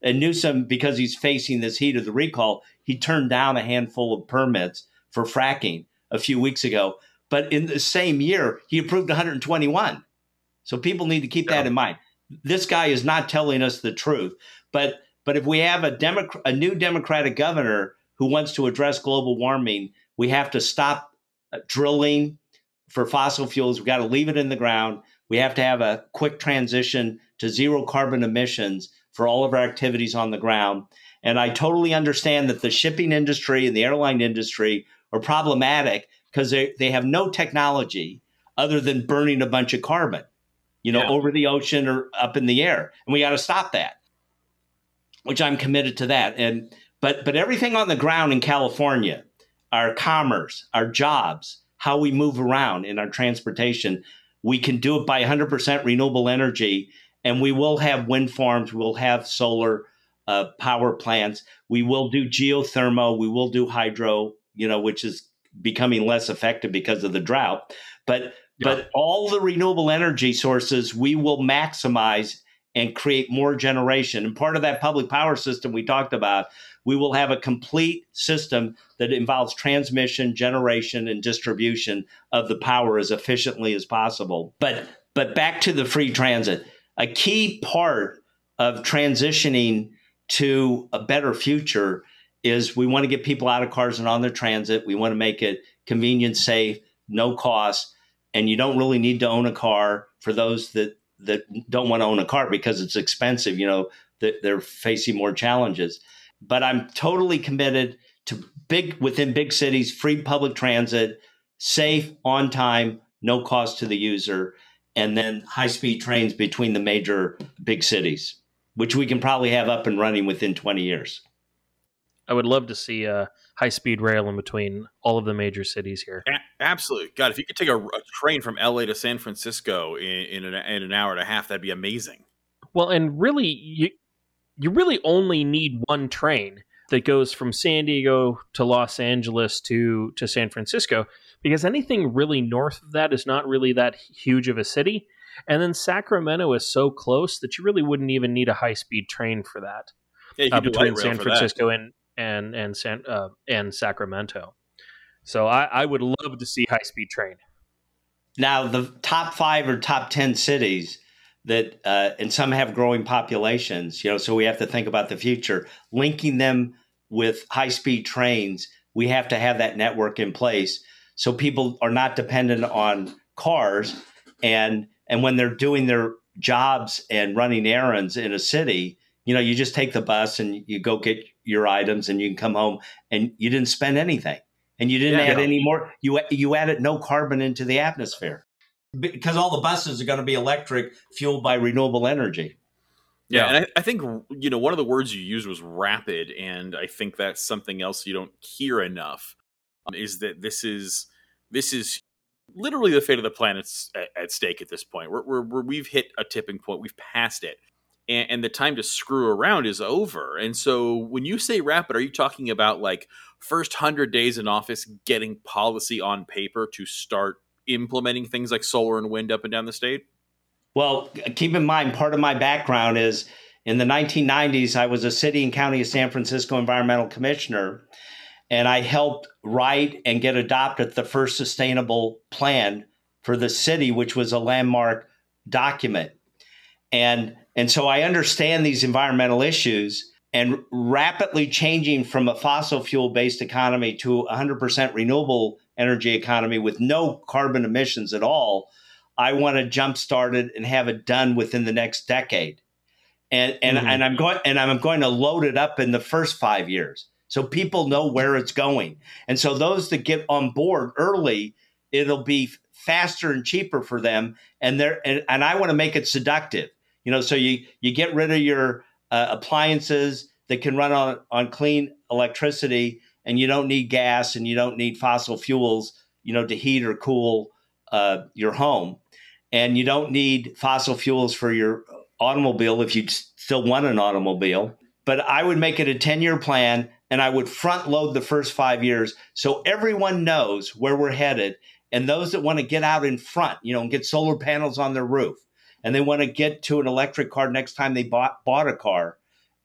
And Newsom, because he's facing this heat of the recall, he turned down a handful of permits for fracking a few weeks ago. But in the same year, he approved 121. So people need to keep that in mind. This guy is not telling us the truth. But if we have a new Democratic governor who wants to address global warming, we have to stop drilling for fossil fuels. We've got to leave it in the ground. We have to have a quick transition to zero carbon emissions for all of our activities on the ground. And I totally understand that the shipping industry and the airline industry are problematic because they have no technology other than burning a bunch of carbon, you know, over the ocean or up in the air. And we got to stop that, which I'm committed to that. And but everything on the ground in California, our commerce, our jobs, how we move around in our transportation, we can do it by 100% renewable energy. And we will have wind farms, we'll have solar power plants, we will do geothermal, we will do hydro, you know, which is becoming less effective because of the drought. But all the renewable energy sources, we will maximize and create more generation. And part of that public power system we talked about, we will have a complete system that involves transmission, generation, and distribution of the power as efficiently as possible. But back to the free transit. A key part of transitioning to a better future is we want to get people out of cars and on their transit. We want to make it convenient, safe, no cost. And you don't really need to own a car for those that don't want to own a car because it's expensive, you know, they're facing more challenges. But I'm totally committed to within big cities, free public transit, safe, on time, no cost to the user. And then high-speed trains between the major big cities, which we can probably have up and running within 20 years. I would love to see high-speed rail in between all of the major cities here. Absolutely. God, if you could take a train from LA to San Francisco in an hour and a half, that'd be amazing. Well, and really, you really only need one train that goes from San Diego to Los Angeles to San Francisco, because anything really north of that is not really that huge of a city. And then Sacramento is so close that you really wouldn't even need a high-speed train for that. Yeah, you could between San Francisco and Sacramento. So I would love to see high-speed train. Now, the top 5 or top 10 cities that, and some have growing populations, you know, so we have to think about the future, linking them with high-speed trains. We have to have that network in place, so people are not dependent on cars, and when they're doing their jobs and running errands in a city, you know, you just take the bus and you go get your items and you can come home and you didn't spend anything. and you didn't add any more. You added no carbon into the atmosphere because all the buses are going to be electric, fueled by renewable energy. Yeah. And I think, you know, one of the words you used was rapid. And I think that's something else you don't hear enough, is that this is literally the fate of the planet's at stake at this point. We've hit a tipping point. We've passed it. And the time to screw around is over. And so when you say rapid, are you talking about like first 100 days in office getting policy on paper to start implementing things like solar and wind up and down the state? Well, keep in mind, part of my background is in the 1990s, I was a city and county of San Francisco environmental commissioner, and I helped write and get adopted the first sustainable plan for the city, which was a landmark document. And so I understand these environmental issues, and rapidly changing from a fossil fuel-based economy to 100% renewable energy economy with no carbon emissions at all, I want to jumpstart it and have it done within the next decade. And I'm going to load it up in the first 5 years so people know where it's going. And so those that get on board early, it'll be faster and cheaper for them. And I want to make it seductive. You know, so you get rid of your appliances that can run on clean electricity, and you don't need gas and you don't need fossil fuels, you know, to heat or cool your home. And you don't need fossil fuels for your automobile if you still want an automobile. But I would make it a 10-year plan, and I would front load the first 5 years so everyone knows where we're headed. And those that want to get out in front, you know, and get solar panels on their roof, and they want to get to an electric car next time they bought a car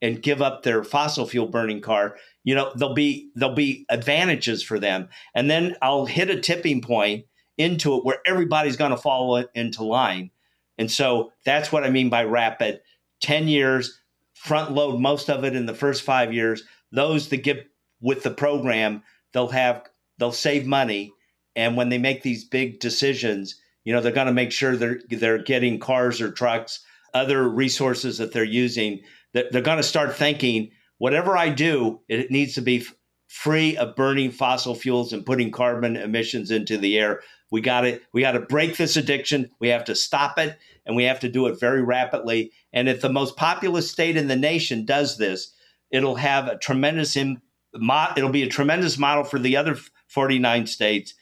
and give up their fossil fuel burning car, you know, there'll be advantages for them. And then I'll hit a tipping point into it where everybody's going to follow it into line. And so that's what I mean by rapid. 10 years, front load most of it in the first 5 years. Those that get with the program, they'll save money. And when they make these big decisions, you know, they're going to make sure they're getting cars or trucks, other resources that they're using. They're going to start thinking, whatever I do, it needs to be free of burning fossil fuels and putting carbon emissions into the air. We got to break this addiction. We have to stop it, and we have to do it very rapidly. And if the most populous state in the nation does this, it'll have a tremendous it'll be a tremendous model for the other 49 states,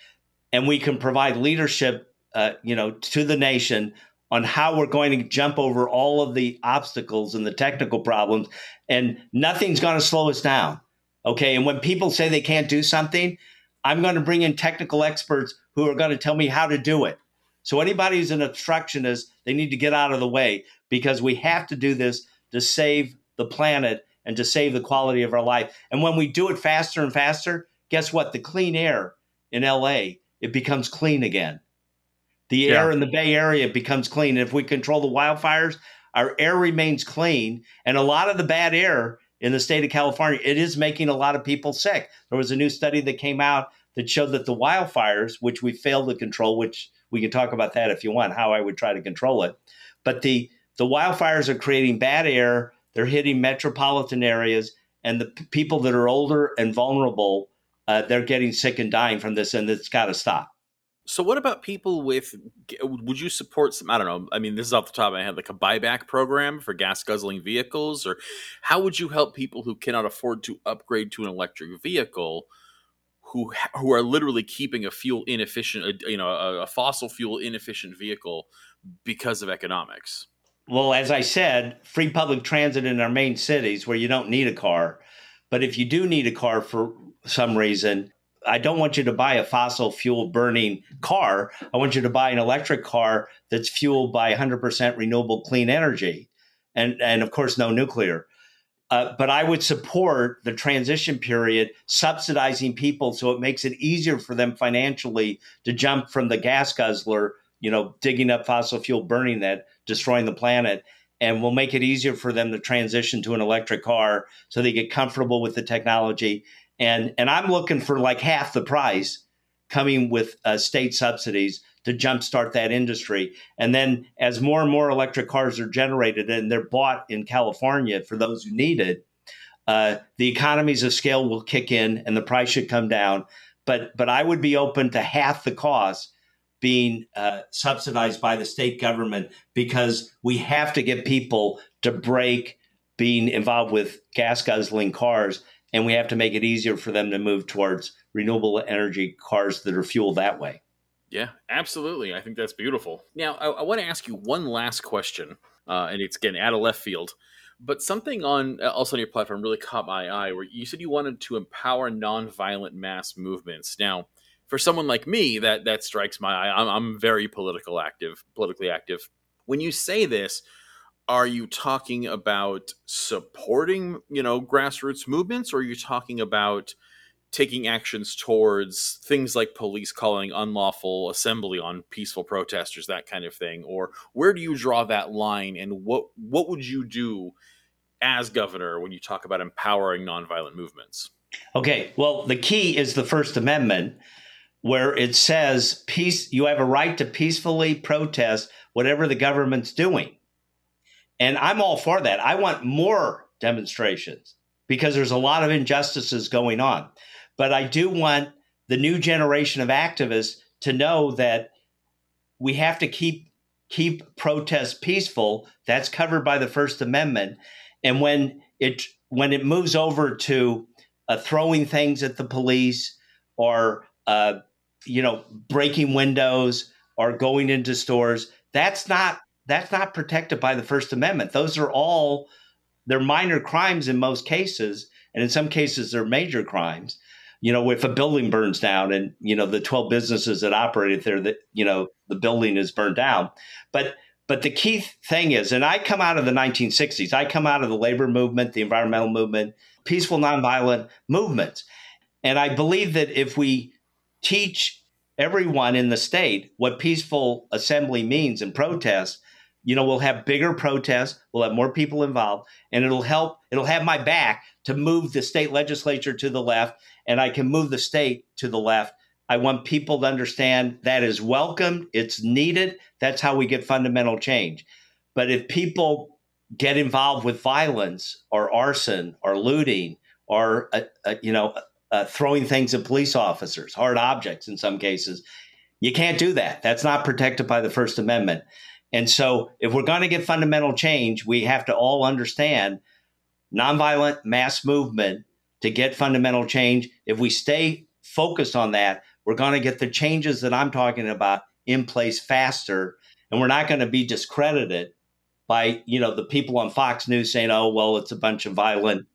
and we can provide leadership to the nation on how we're going to jump over all of the obstacles and the technical problems, and nothing's going to slow us down. Okay. And when people say they can't do something, I'm going to bring in technical experts who are going to tell me how to do it. So anybody who's an obstructionist, they need to get out of the way, because we have to do this to save the planet and to save the quality of our life. And when we do it faster and faster, guess what? The clean air in LA, it becomes clean again. The air in the Bay Area becomes clean. And if we control the wildfires, our air remains clean. And a lot of the bad air in the state of California, it is making a lot of people sick. There was a new study that came out that showed that the wildfires, which we failed to control, which we can talk about that if you want, how I would try to control it. But the wildfires are creating bad air. They're hitting metropolitan areas. And the people that are older and vulnerable, they're getting sick and dying from this. And it's got to stop. So what about people would you support some, I don't know, I mean, this is off the top of my head, like a buyback program for gas guzzling vehicles, or how would you help people who cannot afford to upgrade to an electric vehicle, who are literally keeping a fuel inefficient, a fossil fuel inefficient vehicle because of economics? Well, as I said, free public transit in our main cities where you don't need a car. But if you do need a car for some reason, I don't want you to buy a fossil fuel burning car. I want you to buy an electric car that's fueled by 100% renewable clean energy and of course, no nuclear. But I would support the transition period, subsidizing people so it makes it easier for them financially to jump from the gas guzzler, you know, digging up fossil fuel, burning that, destroying the planet. And we'll make it easier for them to transition to an electric car so they get comfortable with the technology. And I'm looking for like half the price coming with state subsidies to jumpstart that industry. And then as more and more electric cars are generated and they're bought in California for those who need it, the economies of scale will kick in and the price should come down. but I would be open to half the cost being subsidized by the state government, because we have to get people to break being involved with gas guzzling cars, and we have to make it easier for them to move towards renewable energy cars that are fueled that way. Yeah, absolutely. I think that's beautiful. Now, I want to ask you one last question, and it's, again, out of left field, but something also on your platform really caught my eye, where you said you wanted to empower nonviolent mass movements. Now, for someone like me, that strikes my eye. I'm very politically active. When you say this, are you talking about supporting, grassroots movements, or are you talking about taking actions towards things like police calling unlawful assembly on peaceful protesters, that kind of thing? Or where do you draw that line, and what would you do as governor when you talk about empowering nonviolent movements? Okay, well, the key is the First Amendment, where it says you have a right to peacefully protest whatever the government's doing. And I'm all for that. I want more demonstrations because there's a lot of injustices going on. But I do want the new generation of activists to know that we have to keep protests peaceful. That's covered by the First Amendment. And when it moves over to throwing things at the police, or breaking windows, or going into stores, that's not protected by the First Amendment. Those are all, they're minor crimes in most cases, and in some cases they're major crimes. If a building burns down and, the 12 businesses that operated there, that, the building is burned down. But the key thing is, and I come out of the 1960s, I come out of the labor movement, the environmental movement, peaceful, nonviolent movements. And I believe that if we teach everyone in the state what peaceful assembly means and protest, we'll have bigger protests, we'll have more people involved, and it'll have my back to move the state legislature to the left, and I can move the state to the left. I want people to understand that is welcomed, it's needed, that's how we get fundamental change. But if people get involved with violence, or arson, or looting, or throwing things at police officers, hard objects in some cases, you can't do that. That's not protected by the First Amendment. And so if we're going to get fundamental change, we have to all understand nonviolent mass movement to get fundamental change. If we stay focused on that, we're going to get the changes that I'm talking about in place faster. And we're not going to be discredited by, the people on Fox News saying, oh, well, it's a bunch of violent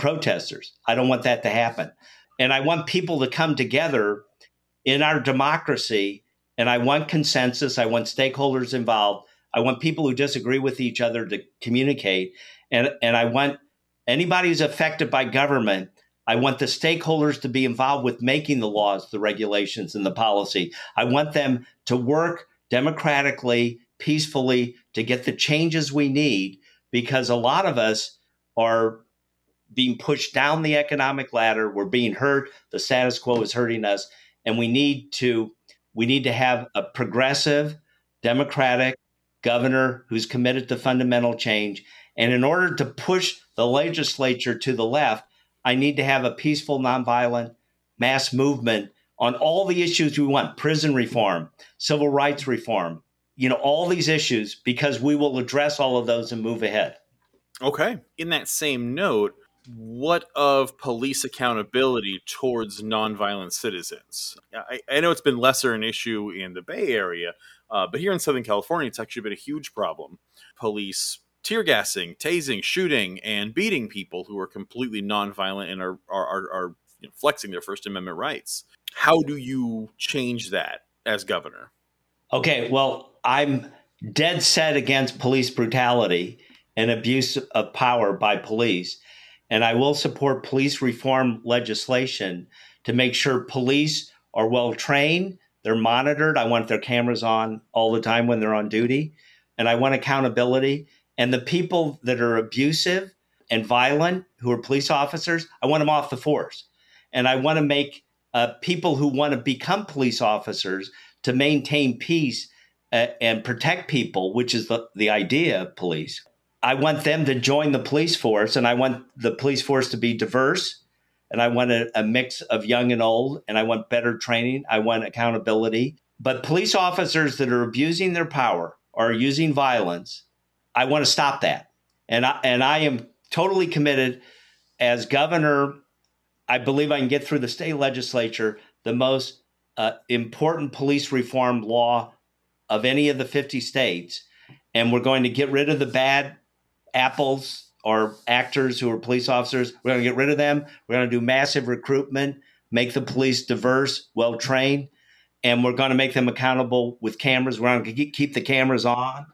protesters. I don't want that to happen. And I want people to come together in our democracy. And I want consensus. I want stakeholders involved. I want people who disagree with each other to communicate. And I want anybody who's affected by government, I want the stakeholders to be involved with making the laws, the regulations, and the policy. I want them to work democratically, peacefully, to get the changes we need, because a lot of us are being pushed down the economic ladder. We're being hurt. The status quo is hurting us. And we need to have a progressive, democratic governor who's committed to fundamental change. And in order to push the legislature to the left, I need to have a peaceful, nonviolent mass movement on all the issues we want: prison reform, civil rights reform, all these issues, because we will address all of those and move ahead. Okay. In that same note, what of police accountability towards nonviolent citizens? I know it's been lesser an issue in the Bay Area, but here in Southern California, it's actually been a huge problem. Police tear gassing, tasing, shooting, and beating people who are completely nonviolent and are flexing their First Amendment rights. How do you change that as governor? Okay, well, I'm dead set against police brutality and abuse of power by police. And I will support police reform legislation to make sure police are well trained, they're monitored. I want their cameras on all the time when they're on duty. And I want accountability. And the people that are abusive and violent, who are police officers, I want them off the force. And I want to make people who want to become police officers to maintain peace and protect people, which is the idea of police. I want them to join the police force, and I want the police force to be diverse. and I want a mix of young and old, and I want better training. I want accountability. But police officers that are abusing their power or using violence, I want to stop that. And I am totally committed. As governor, I believe I can get through the state legislature the most important police reform law of any of the 50 states. And we're going to get rid of the bad apples or actors who are police officers. We're going to get rid of them. We're going to do massive recruitment, make the police diverse, well-trained, and we're going to make them accountable with cameras. We're going to keep the cameras on,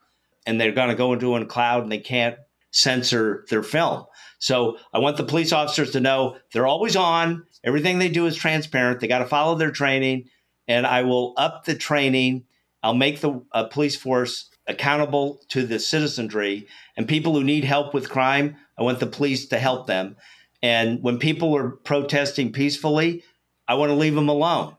and they're going to go into a cloud, and they can't censor their film. So I want the police officers to know they're always on. Everything they do is transparent. They got to follow their training, and I will up the training. I'll make the police force accountable to the citizenry, and people who need help with crime, I want the police to help them. And when people are protesting peacefully, I want to leave them alone.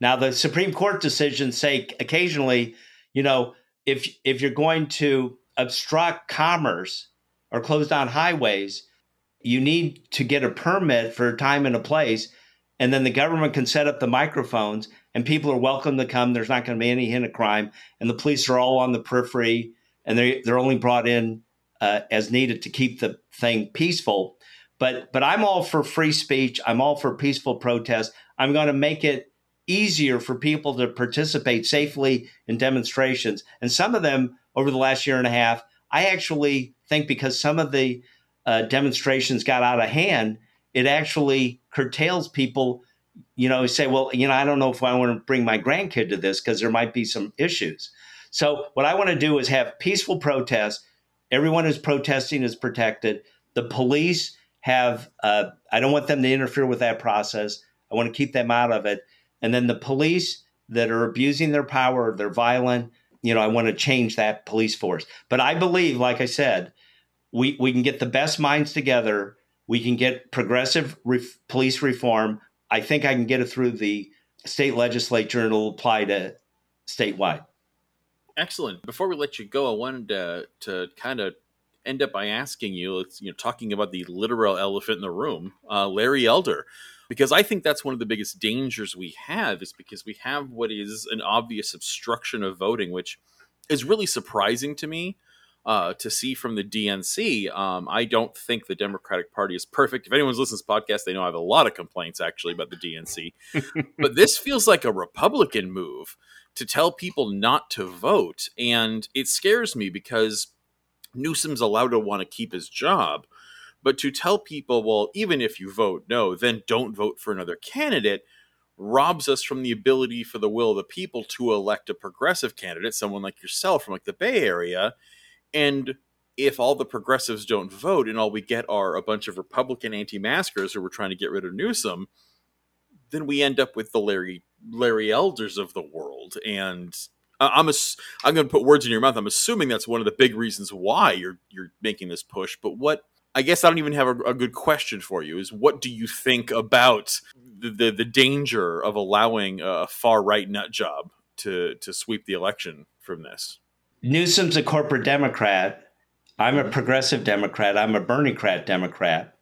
Now, the Supreme Court decisions say occasionally, you know, if you're going to obstruct commerce or close down highways, you need to get a permit for a time and a place, and then the government can set up the microphones, and people are welcome to come. There's not going to be any hint of crime, and the police are all on the periphery, and they're only brought in as needed to keep the thing peaceful. But I'm all for free speech. I'm all for peaceful protest. I'm going to make it easier for people to participate safely in demonstrations. And some of them over the last year and a half, I actually think because some of the demonstrations got out of hand, it actually curtails people, you know, say, well, you know, I don't know if I want to bring my grandkid to this because there might be some issues. So what I want to do is have peaceful protests. Everyone who's protesting is protected. The police have, I don't want them to interfere with that process. I want to keep them out of it. And then the police that are abusing their power, they're violent, you know, I want to change that police force. But I believe, like I said, we can get the best minds together. We can get progressive police reform. I think I can get it through the state legislature, and it'll apply to statewide. Excellent. Before we let you go, I wanted to kind of end up by asking you, talking about the literal elephant in the room, Larry Elder, because I think that's one of the biggest dangers we have is because we have what is an obvious obstruction of voting, which is really surprising to me to see from the DNC. I don't think the Democratic Party is perfect. If anyone's listening to this podcast, they know I have a lot of complaints actually about the DNC. But this feels like a Republican move to tell people not to vote. And it scares me because Newsom's allowed to want to keep his job. But to tell people, well, even if you vote no, then don't vote for another candidate, robs us from the ability for the will of the people to elect a progressive candidate, someone like yourself from like the Bay Area. And if all the progressives don't vote and all we get are a bunch of Republican anti-maskers who were trying to get rid of Newsom, then we end up with the Larry Elders of the world. And I'm going to put words in your mouth. I'm assuming that's one of the big reasons why you're making this push. But what, I guess I don't even have a good question for you, is what do you think about the danger of allowing a far-right nut job to sweep the election from this? Newsom's a corporate Democrat. I'm a progressive Democrat. I'm a Bernie-crat Democrat.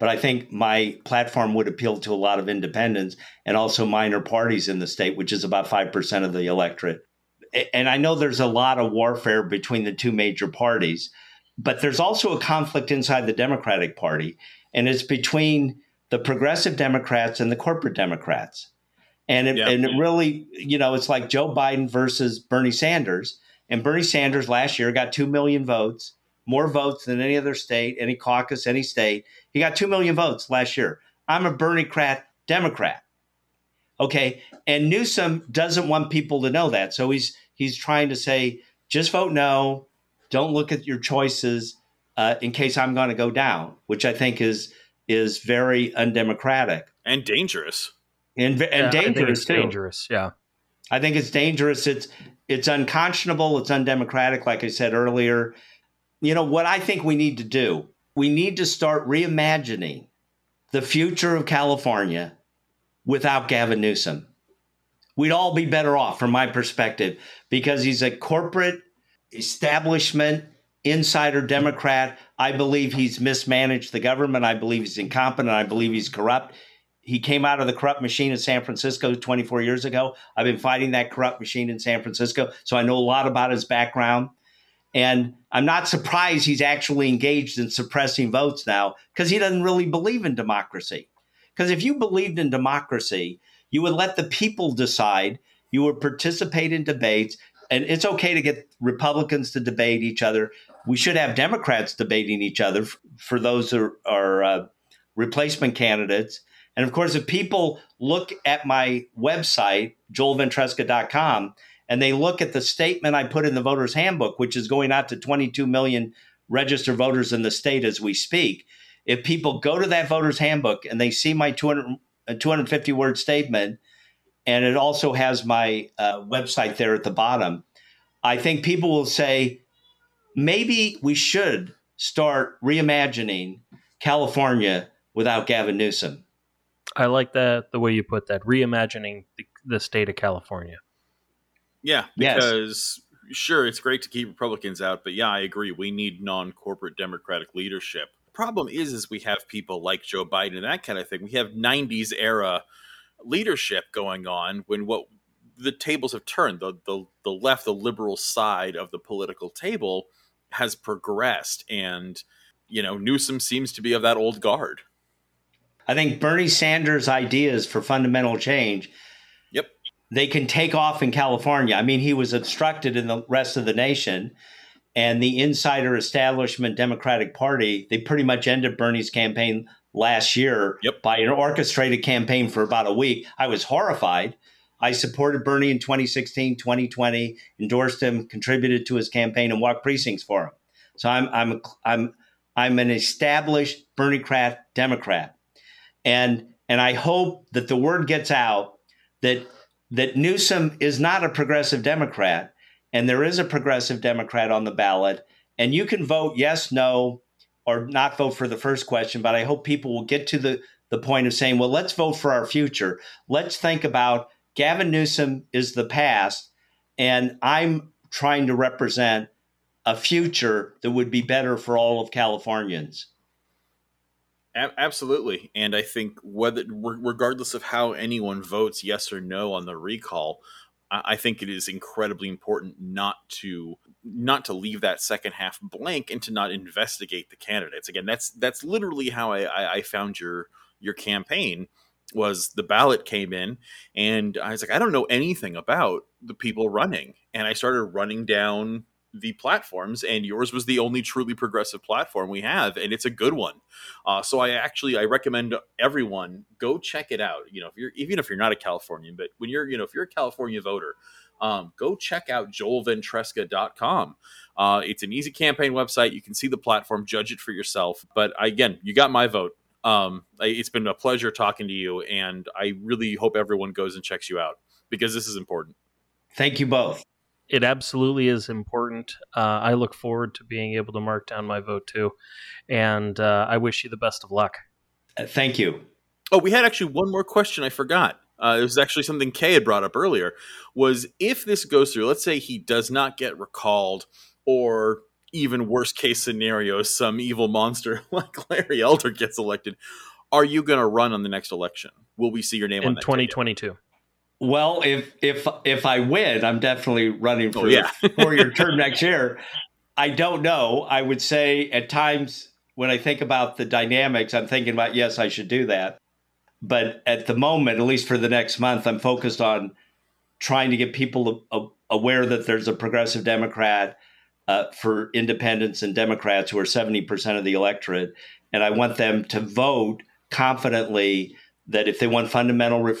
But I think my platform would appeal to a lot of independents and also minor parties in the state, which is about 5% of the electorate. And I know there's a lot of warfare between the two major parties, but there's also a conflict inside the Democratic Party, and it's between the progressive Democrats and the corporate Democrats. And it really, you know, it's like Joe Biden versus Bernie Sanders. And Bernie Sanders last year got 2 million votes, more votes than any other state, any caucus, any state. He got 2 million votes last year. I'm a Bernie-crat Democrat. Okay. And Newsom doesn't want people to know that. So he's trying to say, just vote no. Don't look at your choices in case I'm going to go down, which I think is very undemocratic. And dangerous. And dangerous, too. Dangerous, yeah. I think it's dangerous. It's unconscionable. It's undemocratic, like I said earlier. You know, what I think we need to do, we need to start reimagining the future of California without Gavin Newsom. We'd all be better off, from my perspective, because he's a corporate establishment insider Democrat. I believe he's mismanaged the government. I believe he's incompetent. I believe he's corrupt. He came out of the corrupt machine in San Francisco 24 years ago. I've been fighting that corrupt machine in San Francisco, so I know a lot about his background. And I'm not surprised he's actually engaged in suppressing votes now, because he doesn't really believe in democracy. Because if you believed in democracy, you would let the people decide. You would participate in debates. And it's okay to get Republicans to debate each other. We should have Democrats debating each other for those who are replacement candidates. And of course, if people look at my website, joelventresca.com, and they look at the statement I put in the voter's handbook, which is going out to 22 million registered voters in the state as we speak. If people go to that voter's handbook and they see my 250-word statement, and it also has my website there at the bottom, I think people will say, maybe we should start reimagining California without Gavin Newsom. I like that, the way you put that, reimagining the state of California. Yeah, because sure, it's great to keep Republicans out, but yeah, I agree. We need non-corporate Democratic leadership. The problem is we have people like Joe Biden and that kind of thing. We have 90s era leadership going on when what the tables have turned. The left, the liberal side of the political table has progressed. And, you know, Newsom seems to be of that old guard. I think Bernie Sanders' ideas for fundamental change, they can take off in California. I mean, he was obstructed in the rest of the nation, and the insider establishment Democratic Party, they pretty much ended Bernie's campaign last year by an orchestrated campaign for about a week. I was horrified. I supported Bernie in 2016, 2020, endorsed him, contributed to his campaign, and walked precincts for him. So I'm an established Bernie-crat Democrat. And I hope that the word gets out that Newsom is not a progressive Democrat, and there is a progressive Democrat on the ballot, and you can vote yes, no, or not vote for the first question. But I hope people will get to the point of saying, well, let's vote for our future. Let's think about Gavin Newsom is the past, and I'm trying to represent a future that would be better for all of Californians. Absolutely. And I think regardless of how anyone votes yes or no on the recall, I think it is incredibly important not to leave that second half blank and to not investigate the candidates. Again, that's literally how I found your campaign. Was the ballot came in and I was like, I don't know anything about the people running. And I started running down the platforms, and yours was the only truly progressive platform we have, and it's a good one. So I recommend everyone go check it out. You know, if you're not a Californian, but if you're a California voter, go check out joelventresca.com. It's an easy campaign website. You can see the platform, judge it for yourself. But again, you got my vote. It's been a pleasure talking to you, and I really hope everyone goes and checks you out, because this is important. Thank you both. It absolutely is important. I look forward to being able to mark down my vote too. And I wish you the best of luck. Thank you. Oh, we had actually one more question I forgot. It was actually something Kay had brought up earlier, was if this goes through, let's say he does not get recalled, or even worst case scenario, some evil monster like Larry Elder gets elected. Are you going to run on the next election? Will we see your name on that? In 2022. Ticket? Well, if I win, I'm definitely running for your term next year. I don't know. I would say at times when I think about the dynamics, I'm thinking about, yes, I should do that. But at the moment, at least for the next month, I'm focused on trying to get people aware that there's a progressive Democrat for independents and Democrats who are 70% of the electorate. And I want them to vote confidently that if they want fundamental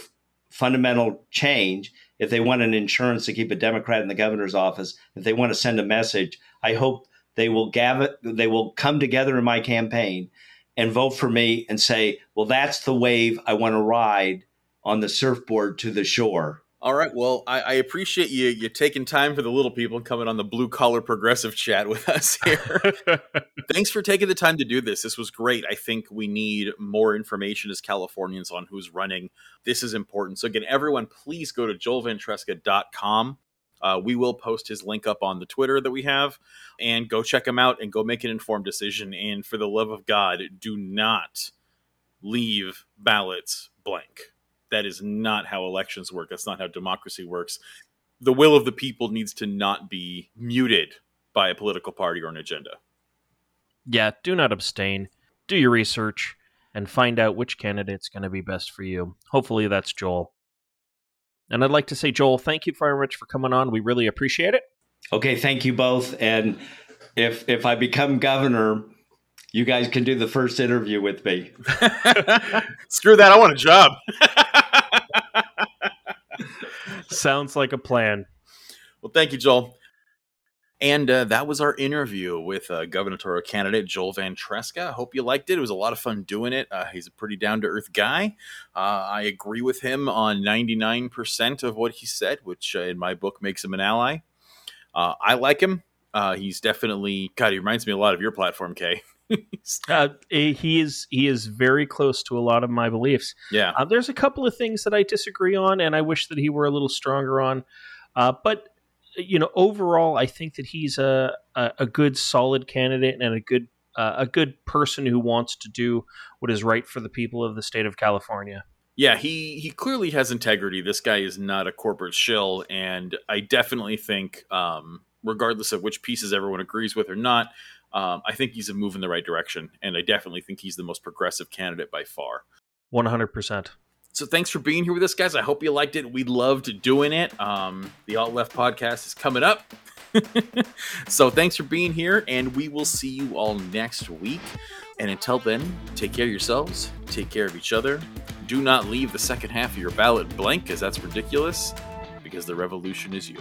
change, if they want an insurance to keep a Democrat in the governor's office, if they want to send a message, I hope they will come together in my campaign and vote for me and say, well, that's the wave I want to ride on the surfboard to the shore. All right. Well, I appreciate you taking time for the little people and coming on the Blue Collar Progressive Chat with us here. Thanks for taking the time to do this. This was great. I think we need more information as Californians on who's running. This is important. So again, everyone, please go to joelventresca.com. We will post his link up on the Twitter that we have, and go check him out and go make an informed decision. And for the love of God, do not leave ballots blank. That is not how elections work. That's not how democracy works. The will of the people needs to not be muted by a political party or an agenda. Yeah, do not abstain. Do your research and find out which candidate's going to be best for you. Hopefully that's Joel. And I'd like to say, Joel, thank you very much for coming on. We really appreciate it. Okay, thank you both. And if I become governor, you guys can do the first interview with me. Screw that. I want a job. Sounds like a plan. Well, thank you, Joel. And that was our interview with gubernatorial candidate Joel Ventresca. I hope you liked it. It was a lot of fun doing it. He's a pretty down-to-earth guy. I agree with him on 99% of what he said, which in my book makes him an ally. I like him. He's definitely... God, he reminds me a lot of your platform, Kay. He is very close to a lot of my beliefs. Yeah. There's a couple of things that I disagree on, and I wish that he were a little stronger on. But you know, overall, I think that he's a good, solid candidate and a good person who wants to do what is right for the people of the state of California. Yeah, he clearly has integrity. This guy is not a corporate shill, and I definitely think, regardless of which pieces everyone agrees with or not. I think he's a move in the right direction, and I definitely think he's the most progressive candidate by far. 100%. So thanks for being here with us, guys. I hope you liked it. We loved doing it. The Alt Left Podcast is coming up. So thanks for being here, and we will see you all next week. And until then, take care of yourselves. Take care of each other. Do not leave the second half of your ballot blank, because that's ridiculous, because the revolution is you.